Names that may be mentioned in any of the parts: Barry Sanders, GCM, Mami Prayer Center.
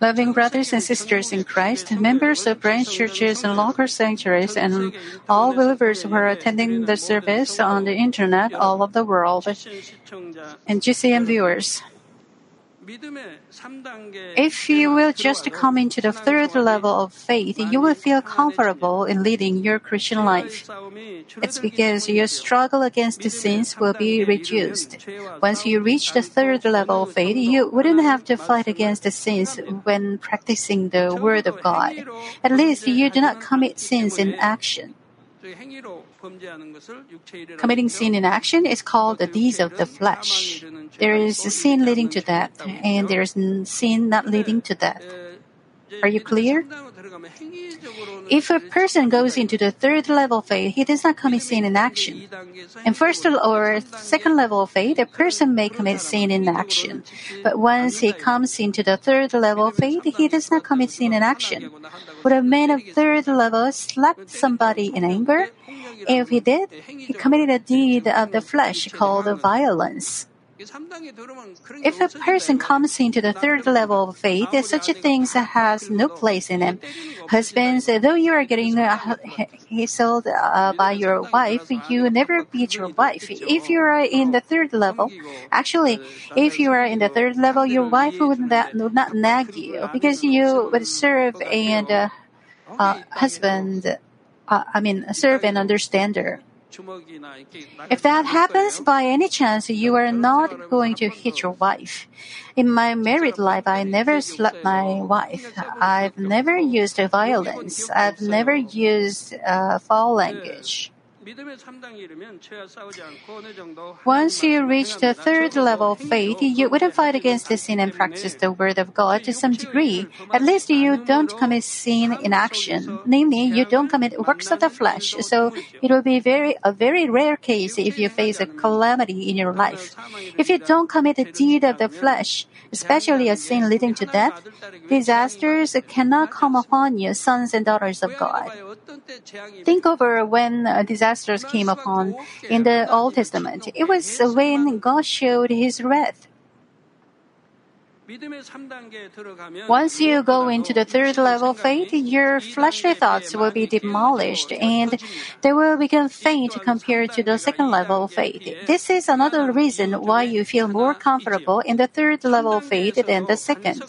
Loving brothers and sisters in Christ, members of branch churches and local sanctuaries, and all believers who are attending the service on the internet all over the world, and GCM viewers. If you will just come into the third level of faith, you will feel comfortable in leading your Christian life. It's because your struggle against the sins will be reduced. Once you reach the third level of faith, you wouldn't have to fight against the sins when practicing the Word of God. At least you do not commit sins in action. Committing sin in action is called the deeds of the flesh. There is a sin leading to death, and there is sin not leading to death. Are you clear? If a person goes into the third level of faith, he does not commit sin in action. In first or second level of faith, a person may commit sin in action. But once he comes into the third level of faith, he does not commit sin in action. Would a man of third level slap somebody in anger? If he did, he committed a deed of the flesh called violence. If a person comes into the third level of faith, such things has no place in him. Husbands, though you are getting hassled by your wife, you never beat your wife. If you are in the third level, your wife would not nag you, because you would serve and serve and understand her. If that happens by any chance, you are not going to hit your wife. In my married life, I never slapped my wife. I've never used violence. I've never used foul language. Once you reach the third level of faith, you wouldn't fight against the sin and practice the Word of God to some degree. At least you don't commit sin in action. Namely, you don't commit works of the flesh. So it will be a very rare case if you face a calamity in your life. If you don't commit a deed of the flesh, especially a sin leading to death, disasters cannot come upon you, sons and daughters of God. Think over when disasters came upon in the Old Testament. It was when God showed His wrath. Once you go into the third level of faith, your fleshly thoughts will be demolished and they will become faint compared to the second level of faith. This is another reason why you feel more comfortable in the third level of faith than the second.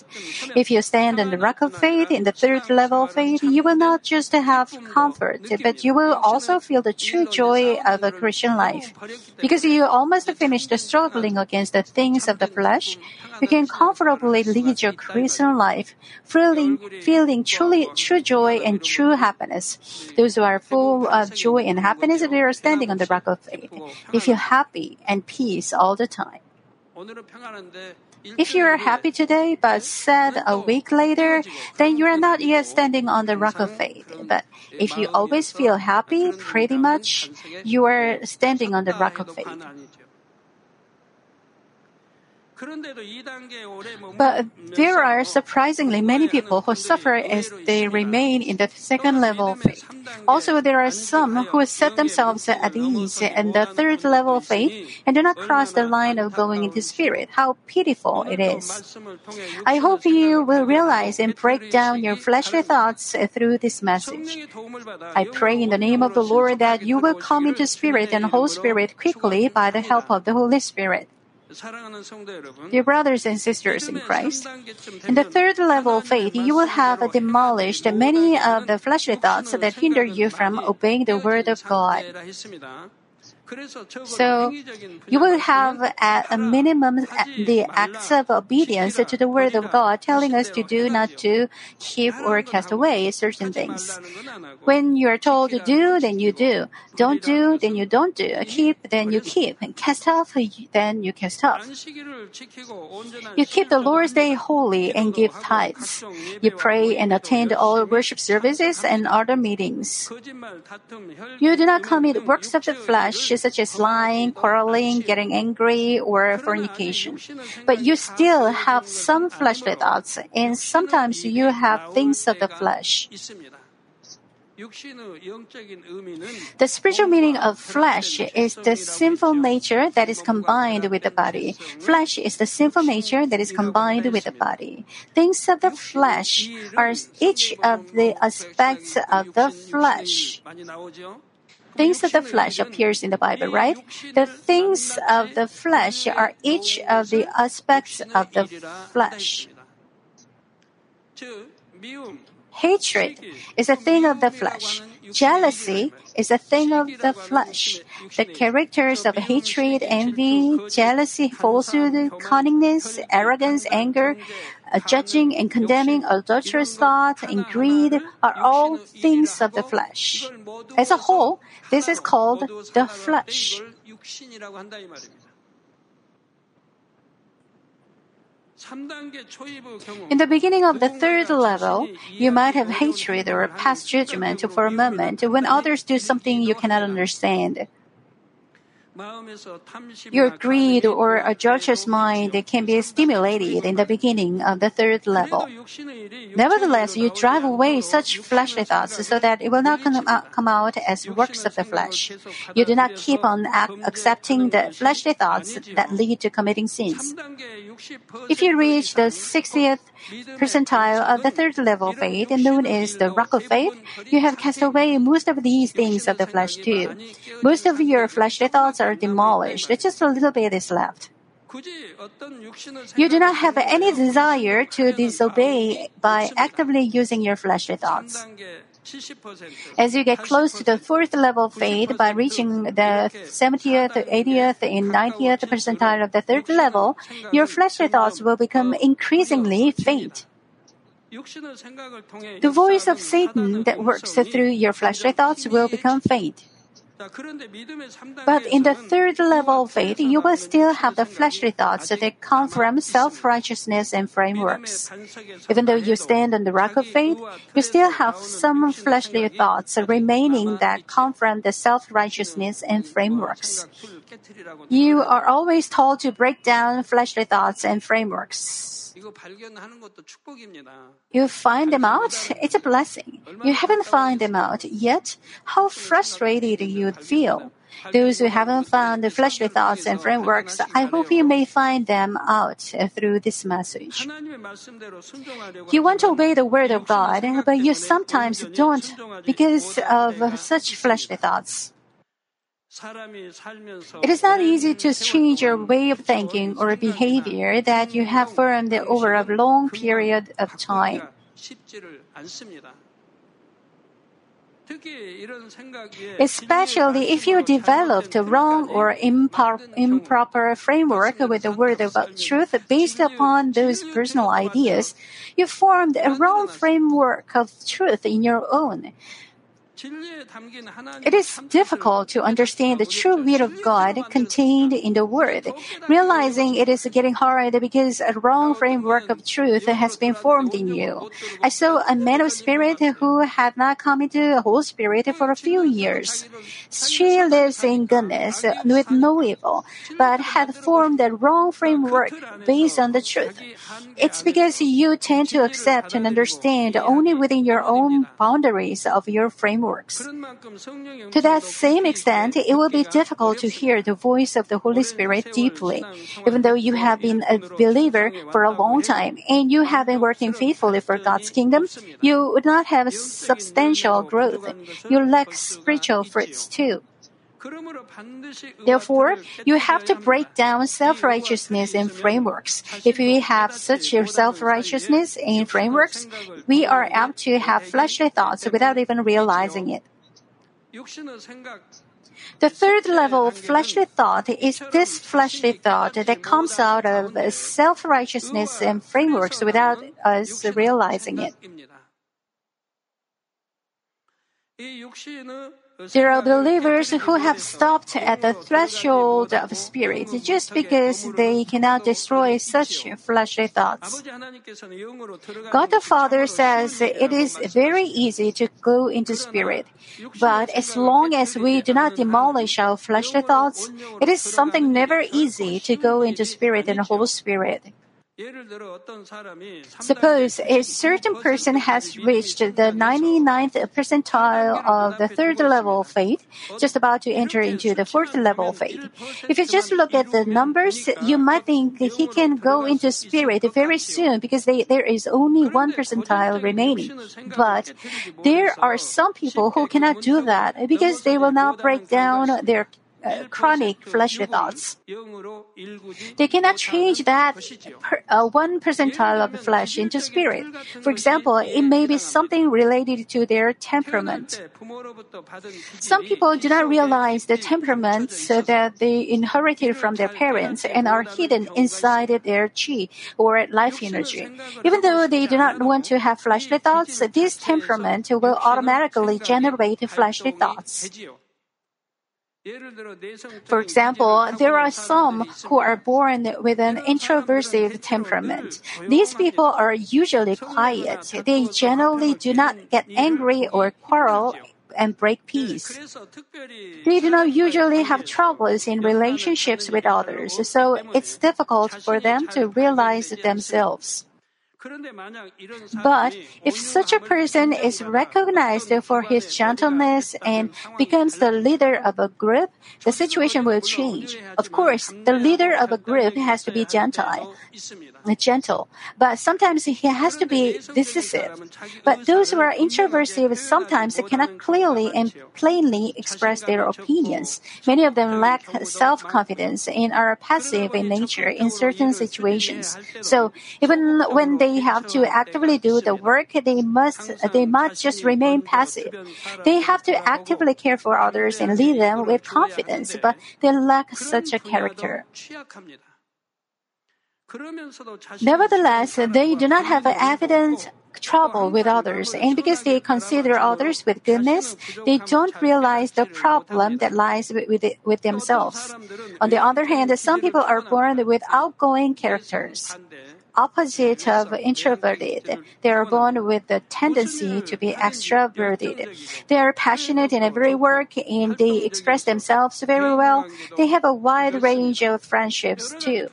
If you stand on the rock of faith in the third level of faith, you will not just have comfort, but you will also feel the true joy of a Christian life. Because you almost finished struggling against the things of the flesh, you can comfortably lead your Christian life, feeling true joy and true happiness. Those who are full of joy and happiness, they are standing on the rock of faith. They feel happy and peace all the time. If you are happy today but sad a week later, then you are not yet standing on the rock of faith. But if you always feel happy, pretty much, you are standing on the rock of faith. But there are surprisingly many people who suffer as they remain in the second level of faith. Also, there are some who set themselves at ease in the third level of faith and do not cross the line of going into spirit. How pitiful it is. I hope you will realize and break down your fleshly thoughts through this message. I pray in the name of the Lord that you will come into spirit and Holy Spirit quickly by the help of the Holy Spirit. Dear brothers and sisters in Christ, in the third level of faith, you will have demolished many of the fleshly thoughts that hinder you from obeying the Word of God. So, you will have at a minimum the acts of obedience to the Word of God telling us to do, not to keep or cast away certain things. When you are told to do, then you do. Don't do, then you don't do. Keep, then you keep. And cast off, then you cast off. You keep the Lord's Day holy and give tithes. You pray and attend all worship services and other meetings. You do not commit works of the flesh, such as lying, quarreling, getting angry, or fornication. But you still have some fleshly thoughts, and sometimes you have things of the flesh. The spiritual meaning of flesh is the sinful nature that is combined with the body. Flesh is the sinful nature that is combined with the body. Things of the flesh are each of the aspects of the flesh. Things of the flesh appears in the Bible, right? The things of the flesh are each of the aspects of the flesh. Hatred is a thing of the flesh. Jealousy is a thing of the flesh. The characters of hatred, envy, jealousy, falsehood, cunningness, arrogance, anger, judging and condemning, adulterous thought, and greed are all things of the flesh. As a whole, this is called the flesh. In the beginning of the third level, you might have hatred or pass judgment for a moment when others do something you cannot understand. Your greed or a judge's mind can be stimulated in the beginning of the third level. Nevertheless, you drive away such fleshly thoughts so that it will not come out as works of the flesh. You do not keep on accepting the fleshly thoughts that lead to committing sins. If you reach the 60th percentile of the third level faith, known as the rock of faith, you have cast away most of these things of the flesh too. Most of your fleshly thoughts are demolished. Just a little bit is left. You do not have any desire to disobey by actively using your fleshly thoughts. As you get close to the fourth level of faith by reaching the 70th, 80th, and 90th percentile of the third level, your fleshly thoughts will become increasingly faint. The voice of Satan that works through your fleshly thoughts will become faint. But in the third level of faith, you will still have the fleshly thoughts that come from self-righteousness and frameworks. Even though you stand on the rock of faith, you still have some fleshly thoughts remaining that come from the self-righteousness and frameworks. You are always told to break down fleshly thoughts and frameworks. You find them out, it's a blessing. You haven't found them out yet, how frustrated you'd feel. Those who haven't found the fleshly thoughts and frameworks, I hope you may find them out through this message. You want to obey the Word of God, but you sometimes don't because of such fleshly thoughts. It is not easy to change your way of thinking or behavior that you have formed over a long period of time. Especially if you developed a wrong or improper framework with the word of truth based upon those personal ideas, you formed a wrong framework of truth in your own. It is difficult to understand the true will of God contained in the Word. Realizing it is getting hard because a wrong framework of truth has been formed in you. I saw a man of spirit who had not come into the Holy Spirit for a few years. She lives in goodness with no evil, but had formed a wrong framework based on the truth. It's because you tend to accept and understand only within your own boundaries of your framework. To that same extent, it will be difficult to hear the voice of the Holy Spirit deeply. Even though you have been a believer for a long time and you have been working faithfully for God's kingdom, you would not have substantial growth. You lack spiritual fruits too. Therefore, you have to break down self-righteousness and frameworks. If we have such self-righteousness and frameworks, we are apt to have fleshly thoughts without even realizing it. The third level of fleshly thought is this fleshly thought that comes out of self-righteousness and frameworks without us realizing it. There are believers who have stopped at the threshold of spirit just because they cannot destroy such fleshly thoughts. God the Father says it is very easy to go into spirit, but as long as we do not demolish our fleshly thoughts, it is something never easy to go into spirit and Holy Spirit. Suppose a certain person has reached the 99th percentile of the third level of faith, just about to enter into the fourth level of faith. If you just look at the numbers, you might think he can go into spirit very soon because there is only one percentile remaining. But there are some people who cannot do that because they will now break down their chronic fleshly thoughts. They cannot change that one percentile of the flesh into spirit. For example, it may be something related to their temperament. Some people do not realize the temperament that they inherited from their parents and are hidden inside their chi or life energy. Even though they do not want to have fleshly thoughts, this temperament will automatically generate fleshly thoughts. For example, there are some who are born with an introversive temperament. These people are usually quiet. They generally do not get angry or quarrel and break peace. They do not usually have troubles in relationships with others, so it's difficult for them to realize themselves. But if such a person is recognized for his gentleness and becomes the leader of a group, the situation will change. Of course, the leader of a group has to be gentle, but sometimes he has to be decisive. But those who are introversive sometimes cannot clearly and plainly express their opinions. Many of them lack self-confidence and are passive in nature in certain situations. So even when they have to actively do the work, they must just remain passive. They have to actively care for others and lead them with confidence, but they lack such a character. Nevertheless, they do not have evident trouble with others, and because they consider others with goodness, they don't realize the problem that lies with themselves. On the other hand, some people are born with outgoing characters. Opposite of introverted, they are born with the tendency to be extroverted. They are passionate in every work and they express themselves very well. They have a wide range of friendships too.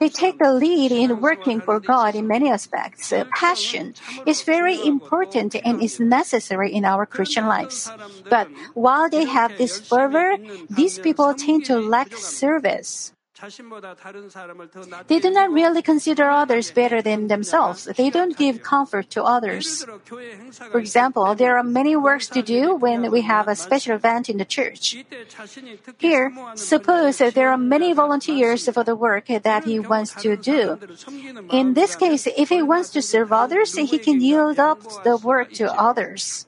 They take the lead in working for God in many aspects. Passion is very important and is necessary in our Christian lives. But while they have this fervor, these people tend to lack service. They do not really consider others better than themselves. They don't give comfort to others. For example, there are many works to do when we have a special event in the church. Here, suppose there are many volunteers for the work that he wants to do. In this case, if he wants to serve others, he can yield up the work to others.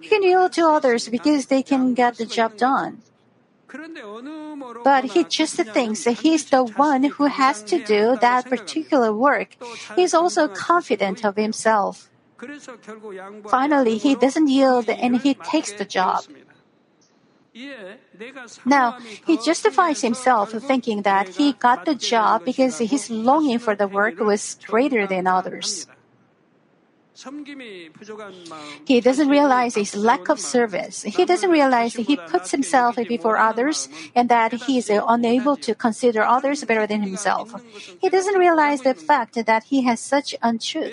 He can yield to others because they can get the job done. But he just thinks he's the one who has to do that particular work. He's also confident of himself. Finally, he doesn't yield and he takes the job. Now, he justifies himself thinking that he got the job because his longing for the work was greater than others. He doesn't realize his lack of service. He doesn't realize that he puts himself before others and that he is unable to consider others better than himself. He doesn't realize the fact that he has such untruth.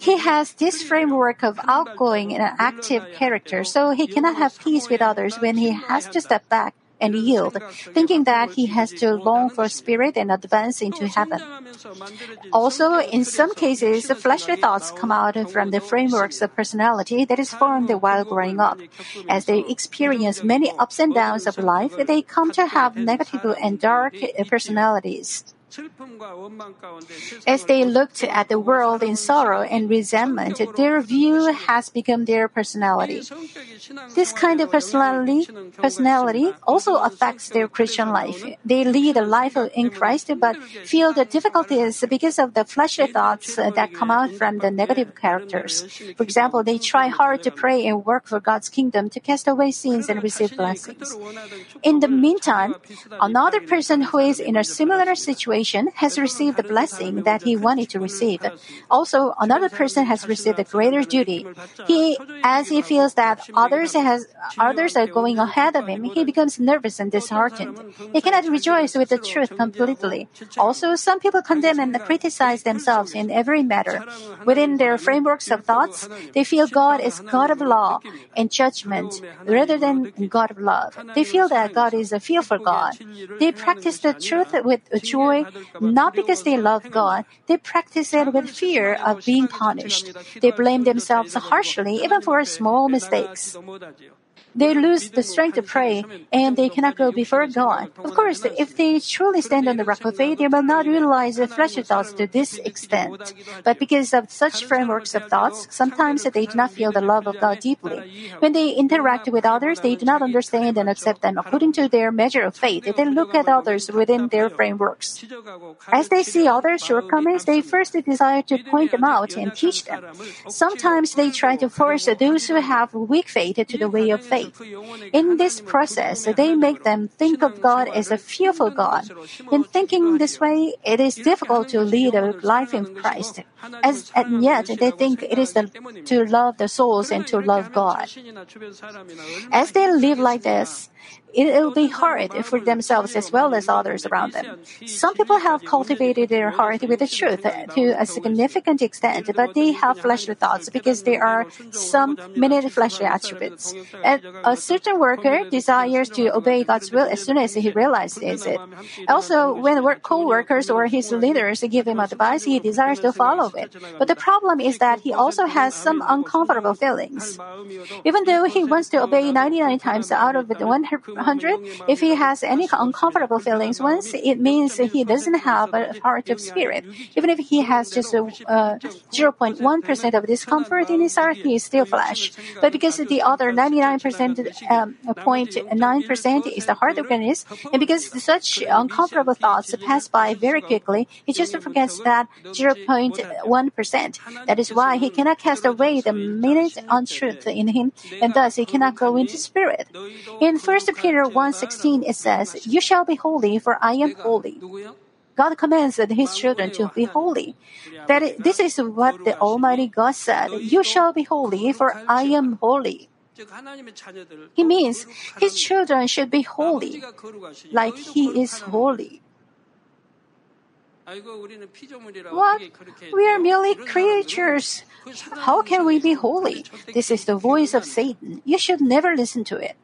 He has this framework of outgoing and active character, so he cannot have peace with others when he has to step back and yield, thinking that he has to long for spirit and advance into heaven. Also, in some cases, fleshly thoughts come out from the frameworks of personality that is formed while growing up. As they experience many ups and downs of life, they come to have negative and dark personalities. As they looked at the world in sorrow and resentment, their view has become their personality. This kind of personality also affects their Christian life. They lead a life in Christ but feel the difficulties because of the fleshly thoughts that come out from the negative characters. For example, they try hard to pray and work for God's kingdom to cast away sins and receive blessings. In the meantime, another person who is in a similar situation nation has received the blessing that he wanted to receive. Also, another person has received a greater duty. As he feels that others are going ahead of him, he becomes nervous and disheartened. He cannot rejoice with the truth completely. Also, some people condemn and criticize themselves in every matter. Within their frameworks of thoughts, they feel God is God of law and judgment rather than God of love. They feel that God is a fearful God. They practice the truth with joy, not because they love God. They practice it with fear of being punished. They blame themselves harshly, even for small mistakes. They lose the strength to pray, and they cannot go before God. Of course, if they truly stand on the rock of faith, they will not realize the fleshly thoughts to this extent. But because of such frameworks of thoughts, sometimes they do not feel the love of God deeply. When they interact with others, they do not understand and accept them according to their measure of faith. They look at others within their frameworks. As they see others' shortcomings, they first desire to point them out and teach them. Sometimes they try to force those who have weak faith to the way of faith. In this process, they make them think of God as a fearful God. In thinking this way, it is difficult to lead a life in Christ. And yet, they think it is to love the souls and to love God. As they live like this, it will be hard for themselves as well as others around them. Some people have cultivated their heart with the truth to a significant extent, but they have fleshly thoughts because there are some minute fleshly attributes. A certain worker desires to obey God's will as soon as he realizes it. Also, when co-workers or his leaders give him advice, he desires to follow it. But the problem is that he also has some uncomfortable feelings. Even though he wants to obey 99 times out of the 100, if he has any uncomfortable feelings once, it means he doesn't have a heart of spirit. Even if he has just 0.1% of discomfort in his heart, he is still flesh. But because the other 99.9% is the heart of goodness, and because such uncomfortable thoughts pass by very quickly, he just forgets that 0.1%. That is why he cannot cast away the minute untruth in him, and thus he cannot grow into spirit. In 1 Peter 1:16, it says, "You shall be holy, for I am holy." God commands His children to be holy. This is what the Almighty God said, "You shall be holy, for I am holy." He means His children should be holy, like He is holy. What? We are merely creatures. How can we be holy? This is the voice of Satan. You should never listen to it.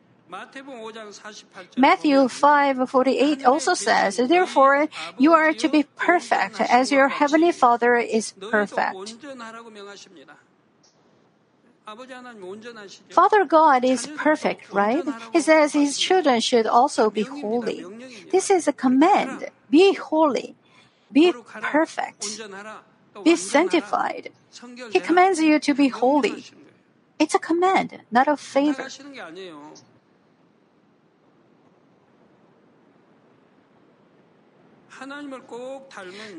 Matthew 5:48 also says, "Therefore, you are to be perfect as your heavenly Father is perfect." Father God is perfect, right? He says His children should also be holy. This is a command. Be holy. Be perfect. Be sanctified. He commands you to be holy. It's a command, not a favor.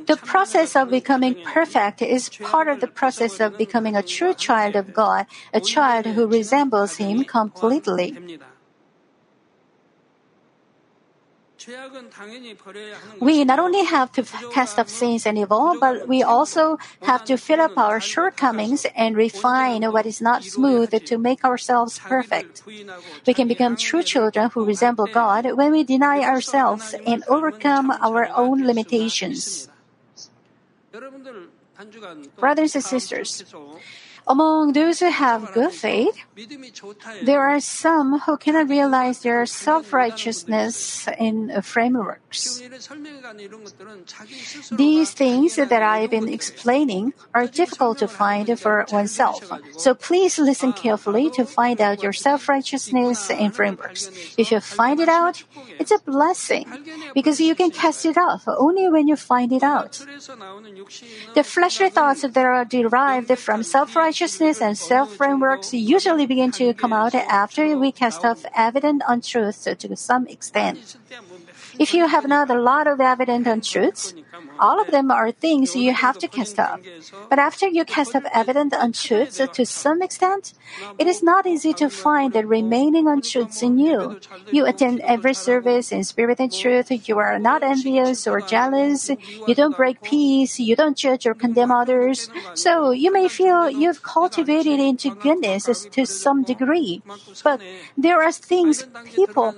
The process of becoming perfect is part of the process of becoming a true child of God, a child who resembles Him completely. We not only have to cast off sins and evil, but we also have to fill up our shortcomings and refine what is not smooth to make ourselves perfect. We can become true children who resemble God when we deny ourselves and overcome our own limitations. Brothers and sisters, among those who have good faith, there are some who cannot realize their self-righteousness in frameworks. These things that I've been explaining are difficult to find for oneself. So please listen carefully to find out your self-righteousness in frameworks. If you find it out, it's a blessing because you can cast it off only when you find it out. The fleshly thoughts that are derived from self-righteousness and self-frameworks usually begin to come out after we cast off evident untruths to some extent. If you have not a lot of evident untruths, all of them are things you have to cast off. But after you cast off evident untruths to some extent, it is not easy to find the remaining untruths in you. You attend every service in spirit and truth. You are not envious or jealous. You don't break peace. You don't judge or condemn others. So you may feel you've cultivated into goodness to some degree. But there are things people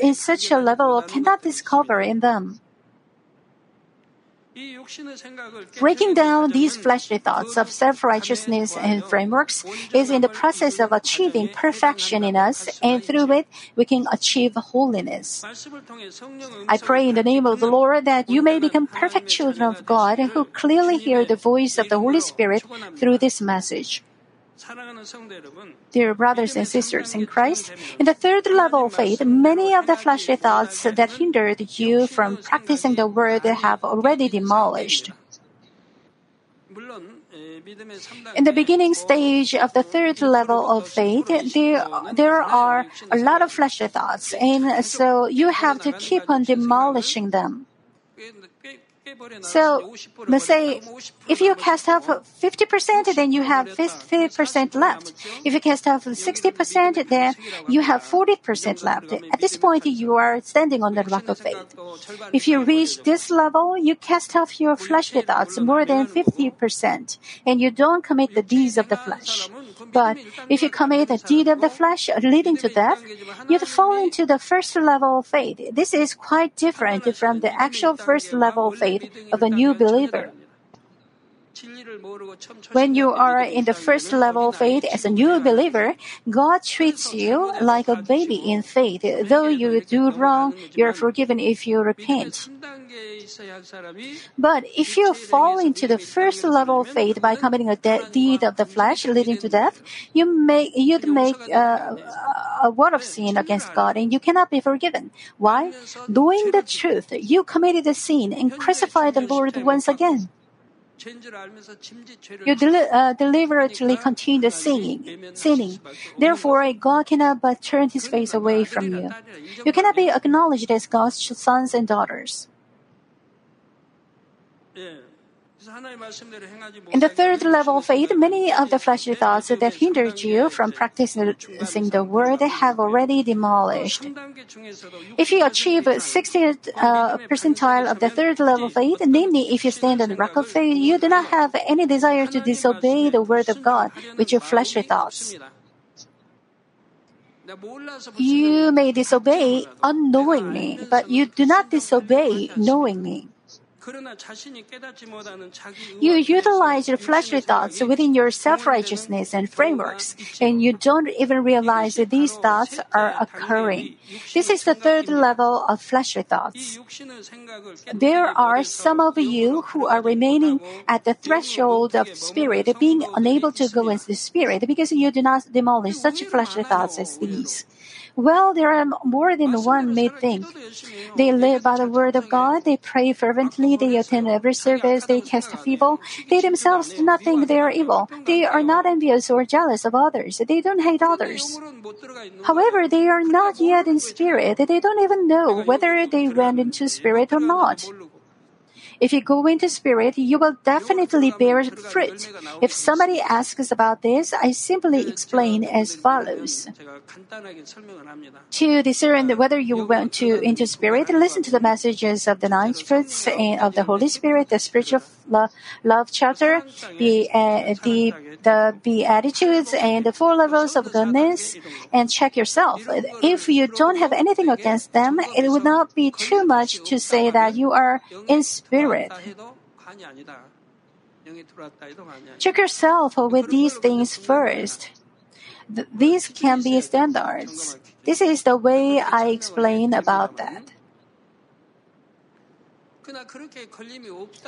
in such a level cannot discover in them. Breaking down these fleshly thoughts of self-righteousness and frameworks is in the process of achieving perfection in us, and through it, we can achieve holiness. I pray in the name of the Lord that you may become perfect children of God who clearly hear the voice of the Holy Spirit through this message. Dear brothers and sisters in Christ, in the third level of faith, many of the fleshly thoughts that hindered you from practicing the word have already demolished. In the beginning stage of the third level of faith, there are a lot of fleshly thoughts, and so you have to keep on demolishing them. So, let's say, if you cast off 50%, then you have 50% left. If you cast off 60%, then you have 40% left. At this point, you are standing on the rock of faith. If you reach this level, you cast off your fleshly thoughts more than 50%, and you don't commit the deeds of the flesh. But if you commit a deed of the flesh leading to death, you'd fall into the first level of faith. This is quite different from the actual first level of faith of a new believer. When you are in the first level of faith as a new believer, God treats you like a baby in faith. Though you do wrong, you are forgiven if you repent. But if you fall into the first level of faith by committing a deed of the flesh leading to death, you'd make a word of sin against God, and you cannot be forgiven. Why? Knowing the truth, you committed a sin and crucified the Lord once again. You deliberately continue the sinning. Therefore, God cannot but turn His face away from you. You cannot be acknowledged as God's sons and daughters. In the third level of faith, many of the fleshly thoughts that hindered you from practicing the word have already demolished. If you achieve 60th percentile of the third level of faith, namely if you stand on the rock of faith, you do not have any desire to disobey the word of God with your fleshly thoughts. You may disobey unknowingly, but you do not disobey knowingly. You utilize your fleshly thoughts within your self-righteousness and frameworks, and you don't even realize that these thoughts are occurring. This is the third level of fleshly thoughts. There are some of you who are remaining at the threshold of spirit, being unable to go into the spirit because you do not demolish such fleshly thoughts as these. Well, there are more than one may think. They live by the word of God, they pray fervently, they attend every service, they cast off evil. They themselves do not think they are evil. They are not envious or jealous of others. They don't hate others. However, they are not yet in spirit. They don't even know whether they went into spirit or not. If you go into spirit, you will definitely bear fruit. If somebody asks about this, I simply explain as follows. To discern whether you went into spirit, listen to the messages of the nine fruits and of the Holy Spirit, the spiritual love chapter, the Beatitudes, and the four levels of goodness, and check yourself. If you don't have anything against them, it would not be too much to say that you are in spirit. Check yourself with these things first. These can be standards. This is the way I explain about that.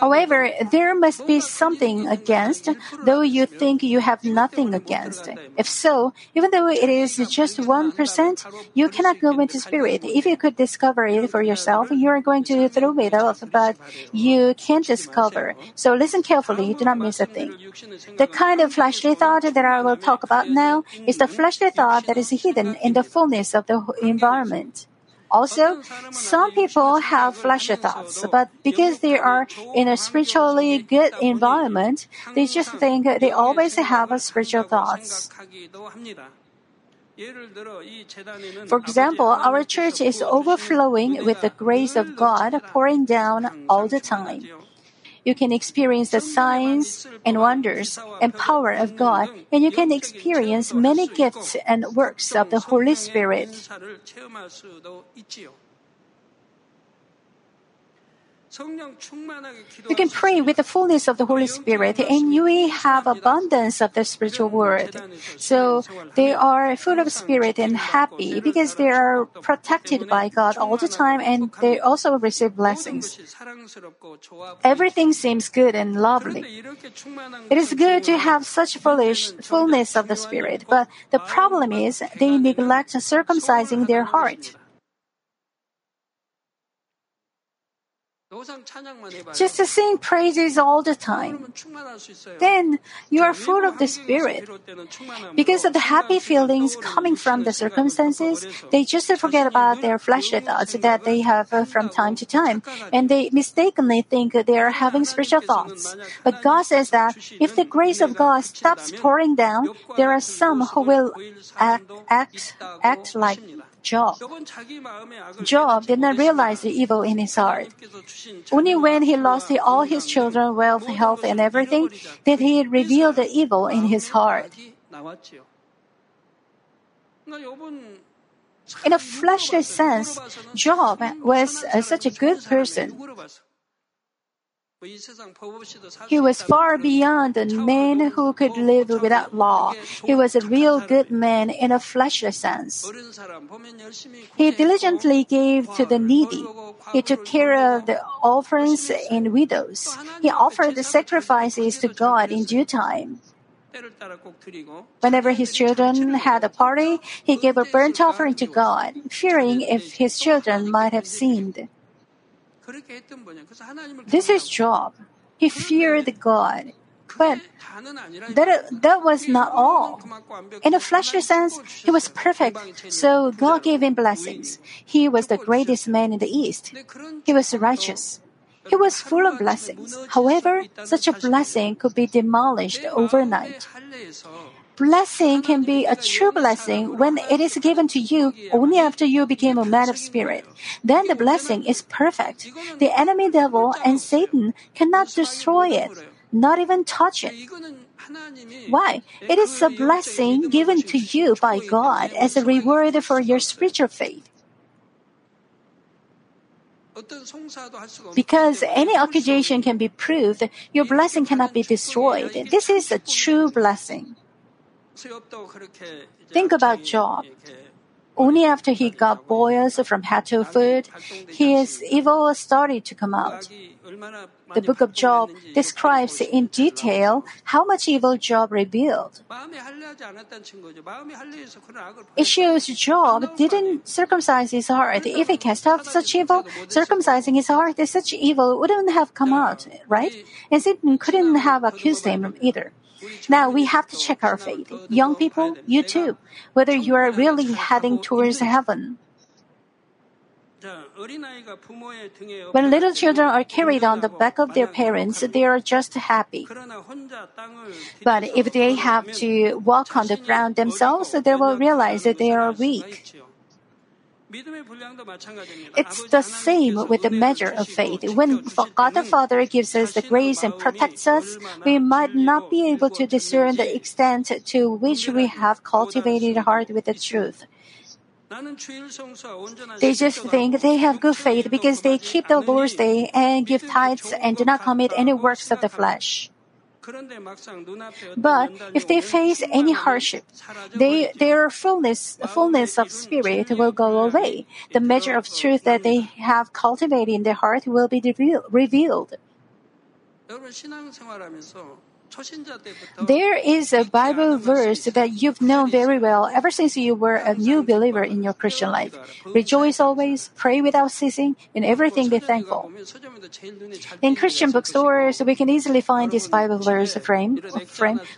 However, there must be something against, though you think you have nothing against. If so, even though it is just 1%, you cannot go into spirit. If you could discover it for yourself, you are going to throw it off, but you can't discover. So listen carefully, do not miss a thing. The kind of fleshly thought that I will talk about now is the fleshly thought that is hidden in the fullness of the environment. Also, some people have flashy thoughts, but because they are in a spiritually good environment, they just think they always have spiritual thoughts. For example, our church is overflowing with the grace of God pouring down all the time. You can experience the signs and wonders and power of God, and you can experience many gifts and works of the Holy Spirit. You can pray with the fullness of the Holy Spirit, and you will have abundance of the spiritual word. So they are full of spirit and happy because they are protected by God all the time, and they also receive blessings. Everything seems good and lovely. It is good to have such fullness of the Spirit, but the problem is they neglect circumcising their heart. Just to sing praises all the time. Then you are full of the Spirit. Because of the happy feelings coming from the circumstances, they just forget about their fleshly thoughts that they have from time to time, and they mistakenly think they are having spiritual thoughts. But God says that if the grace of God stops pouring down, there are some who will act like Job. Job did not realize the evil in his heart. Only when he lost all his children, wealth, health, and everything, did he reveal the evil in his heart. In a fleshly sense, Job was such a good person. He was far beyond the man who could live without law. He was a real good man in a fleshly sense. He diligently gave to the needy. He took care of the orphans and widows. He offered sacrifices to God in due time. Whenever his children had a party, he gave a burnt offering to God, fearing if his children might have sinned. This is Job. He feared God. But that was not all. In a fleshly sense, he was perfect, so God gave him blessings. He was the greatest man in the East. He was righteous. He was full of blessings. However, such a blessing could be demolished overnight. Blessing can be a true blessing when it is given to you only after you became a man of spirit. Then the blessing is perfect. The enemy devil and Satan cannot destroy it, not even touch it. Why? It is a blessing given to you by God as a reward for your spiritual faith. Because any accusation can be proved, your blessing cannot be destroyed. This is a true blessing. Think about Job. Only after he got boils from head to foot, his evil started to come out. The book of Job describes in detail how much evil Job revealed. It shows Job didn't circumcise his heart. If he cast off such evil, circumcising his heart, such evil wouldn't have come out, right? And Satan couldn't have accused him either. Now we have to check our faith. Young people, you too, whether you are really heading towards heaven. When little children are carried on the back of their parents, they are just happy. But if they have to walk on the ground themselves, they will realize that they are weak. It's the same with the measure of faith. When God the Father gives us the grace and protects us, we might not be able to discern the extent to which we have cultivated heart with the truth. They just think they have good faith because they keep the Lord's Day and give tithes and do not commit any works of the flesh. But if they face any hardship, their fullness of spirit will go away. The measure of truth that they have cultivated in their heart will be revealed. There is a Bible verse that you've known very well ever since you were a new believer in your Christian life. Rejoice always, pray without ceasing, in everything be thankful. In Christian bookstores, we can easily find this Bible verse frame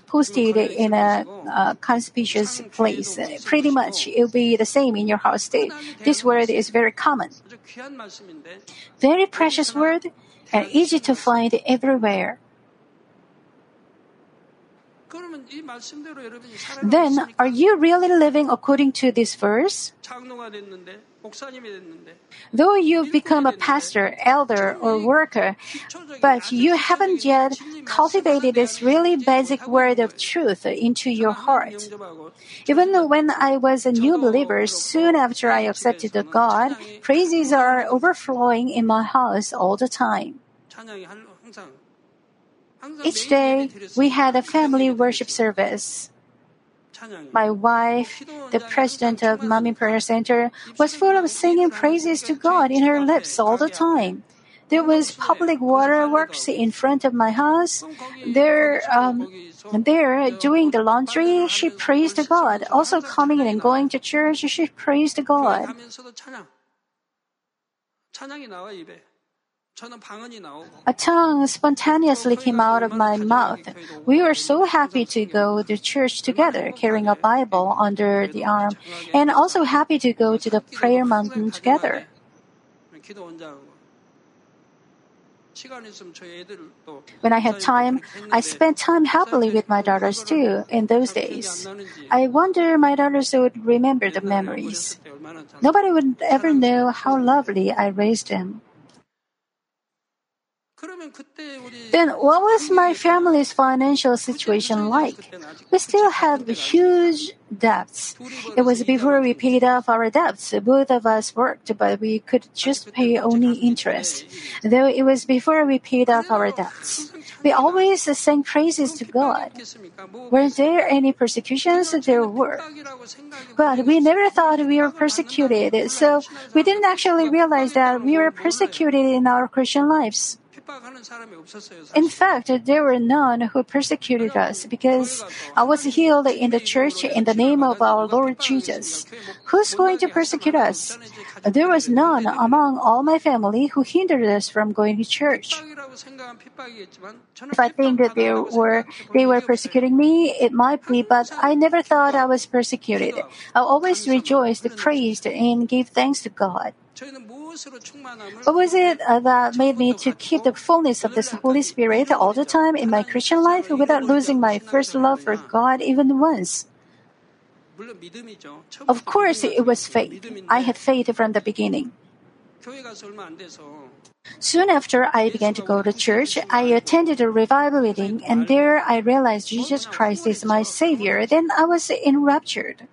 posted in a conspicuous place. Pretty much, it'll be the same in your house too. This word is very common. Very precious word and easy to find everywhere. Then, are you really living according to this verse? Though you've become a pastor, elder, or worker, but you haven't yet cultivated this really basic word of truth into your heart. Even when I was a new believer, soon after I accepted God, praises are overflowing in my house all the time. Each day, we had a family worship service. My wife, the president of Mami Prayer Center, was full of singing praises to God in her lips all the time. There was public waterworks in front of my house. There, doing the laundry, she praised God. Also coming and going to church, she praised God. A tongue spontaneously came out of my mouth. We were so happy to go to church together, carrying a Bible under the arm, and also happy to go to the prayer mountain together. When I had time, I spent time happily with my daughters too in those days. I wonder my daughters would remember the memories. Nobody would ever know how lovely I raised them. Then what was my family's financial situation like? We still had huge debts. It was before we paid off our debts. Both of us worked, but we could just pay only interest. Though it was before we paid off our debts. We always sang praises to God. Were there any persecutions? There were. But we never thought we were persecuted, so we didn't actually realize that we were persecuted in our Christian lives. In fact, there were none who persecuted us because I was healed in the church in the name of our Lord Jesus. Who's going to persecute us? There was none among all my family who hindered us from going to church. If I think that they were persecuting me, it might be, but I never thought I was persecuted. I always rejoiced, praised, and gave thanks to God. What was it that made me to keep the fullness of this Holy Spirit all the time in my Christian life without losing my first love for God even once? Of course, it was faith. I had faith from the beginning. Soon after I began to go to church, I attended a revival meeting, and there I realized Jesus Christ is my Savior. Then I was enraptured.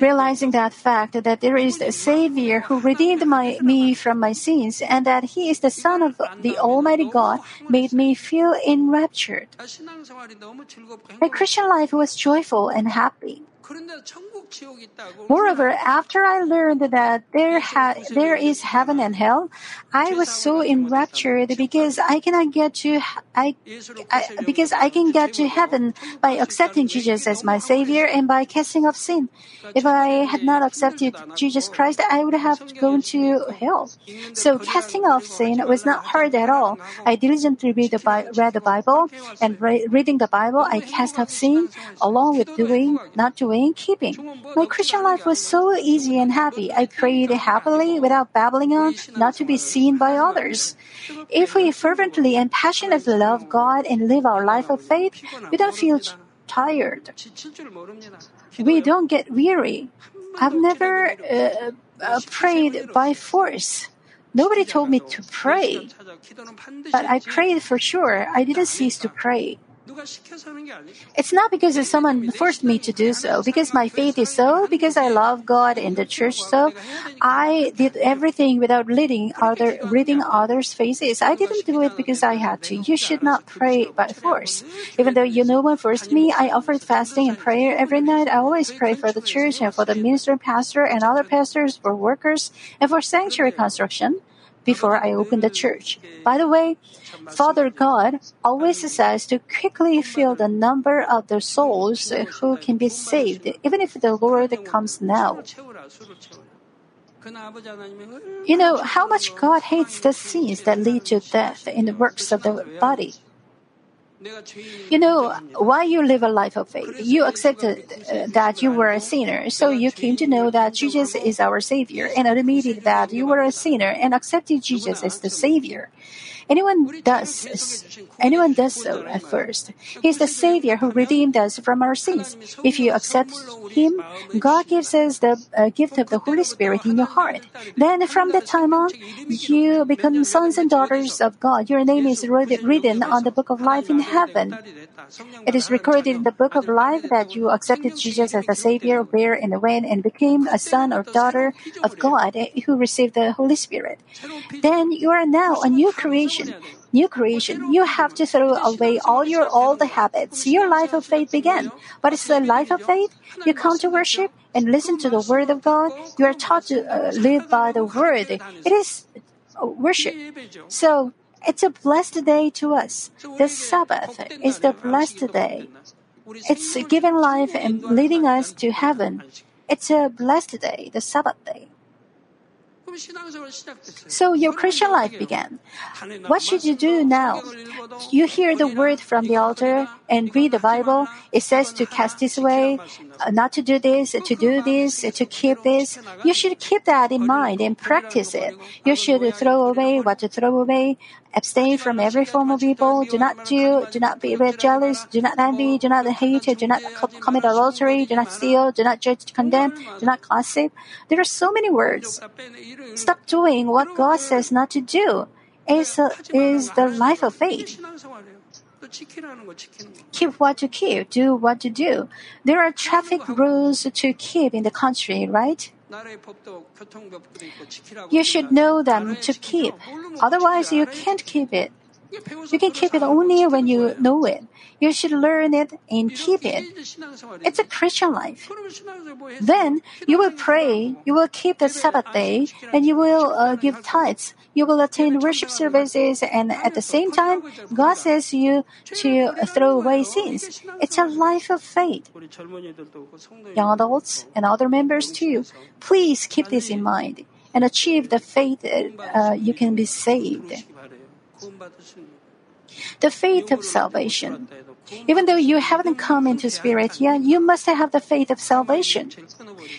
Realizing that fact that there is a Savior who redeemed me from my sins and that He is the Son of the Almighty God made me feel enraptured. My Christian life was joyful and happy. Moreover, after I learned that there is heaven and hell, I was so enraptured because I can get to heaven by accepting Jesus as my Savior and by casting off sin. If I had not accepted Jesus Christ, I would have gone to hell. So casting off sin was not hard at all. I diligently read the Bible, and reading the Bible, I cast off sin along with keeping. My Christian life was so easy and happy. I prayed happily without babbling on, not to be seen by others. If we fervently and passionately love God and live our life of faith, we don't feel tired. We don't get weary. I've never prayed by force. Nobody told me to pray, but I prayed for sure. I didn't cease to pray. It's not because someone forced me to do so, because my faith is so, because I love God and the church so. I did everything without reading others' faces. I didn't do it because I had to. You should not pray by force. Even though no one forced me, I offered fasting and prayer every night. I always pray for the church and for the minister, pastor, and other pastors, for workers, and for sanctuary construction. before I open the church. By the way, Father God always says to quickly fill the number of the souls who can be saved, even if the Lord comes now. You know how much God hates the sins that lead to death in the works of the body. You know why you live a life of faith. You accepted that you were a sinner, so you came to know that Jesus is our Savior, and admitted that you were a sinner and accepted Jesus as the Savior. Anyone does so at first. He is the Savior who redeemed us from our sins. If you accept Him, God gives us the gift of the Holy Spirit in your heart. Then from that time on, you become sons and daughters of God. Your name is written on the book of life in heaven. It is recorded in the book of life that you accepted Jesus as the Savior, where and when, and became a son or daughter of God who received the Holy Spirit. Then you are now a new creation. You have to throw away all your old habits. Your life of faith began. What is the life of faith? You come to worship and listen to the Word of God. You are taught to live by the Word. It is worship. So, it's a blessed day to us. The Sabbath is the blessed day. It's giving life and leading us to heaven. It's a blessed day, the Sabbath day. So your Christian life began. What should you do now? You hear the word from the altar and read the Bible. It says to cast this away, not to do this, to do this, to keep this. You should keep that in mind and practice it. You should throw away what to throw away. Abstain from every form of evil. Do not be jealous, do not envy, do not hate, do not commit adultery, do not steal, do not judge, condemn, do not gossip. There are so many words. Stop doing what God says not to do. Is the life of faith. Keep what to keep, do what to do. There are traffic rules to keep in the country, right? You should know them to keep. Otherwise, you can't keep it. You can keep it only when you know it. You should learn it and keep it. It's a Christian life. Then you will pray, you will keep the Sabbath day, and you will give tithes. You will attend worship services, and at the same time, God says you to throw away sins. It's a life of faith. Young adults and other members too, please keep this in mind and achieve the faith you can be saved. The faith of salvation. Even though you haven't come into spirit yet, you must have the faith of salvation.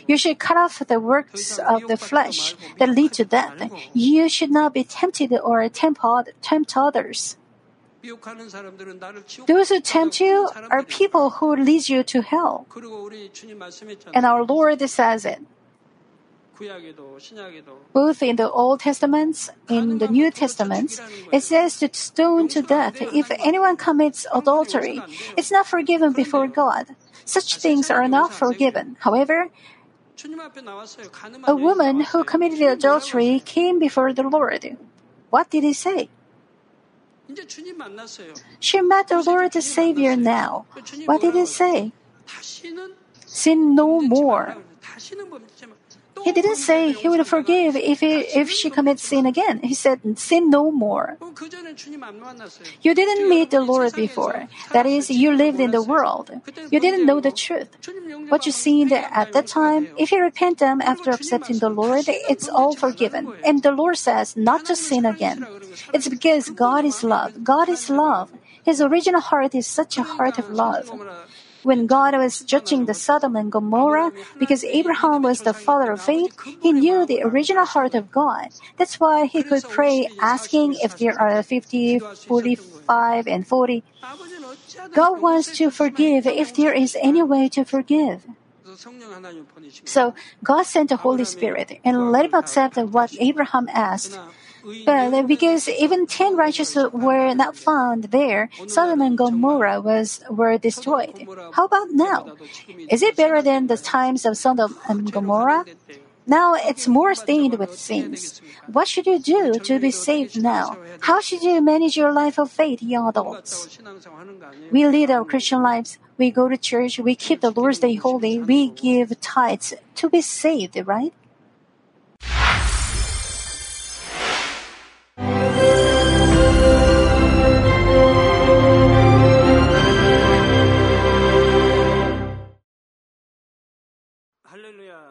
You should cut off the works of the flesh that lead to death. You should not be tempted or tempt others. Those who tempt you are people who lead you to hell. And our Lord says it. Both in the Old Testaments and the New Testaments, it says to stone to death if anyone commits adultery. It's not forgiven before God. Such things are not forgiven. However, a woman who committed adultery came before the Lord. What did he say? She met the Lord the Savior now. What did he say? Sin no more. He didn't say he will forgive if she commits sin again. He said, sin no more. You didn't meet the Lord before. That is, you lived in the world. You didn't know the truth. What you sinned at that time, if you repent them after accepting the Lord, it's all forgiven. And the Lord says not to sin again. It's because God is love. God is love. His original heart is such a heart of love. When God was judging the Sodom and Gomorrah, because Abraham was the father of faith, he knew the original heart of God. That's why he could pray asking if there are 50, 45, and 40. God wants to forgive if there is any way to forgive. So God sent the Holy Spirit and let him accept what Abraham asked. But because even 10 righteous were not found there, Sodom and Gomorrah were destroyed. How about now? Is it better than the times of Sodom and Gomorrah? Now it's more stained with sins. What should you do to be saved now? How should you manage your life of faith, young adults? We lead our Christian lives. We go to church. We keep the Lord's Day holy. We give tithes to be saved, right?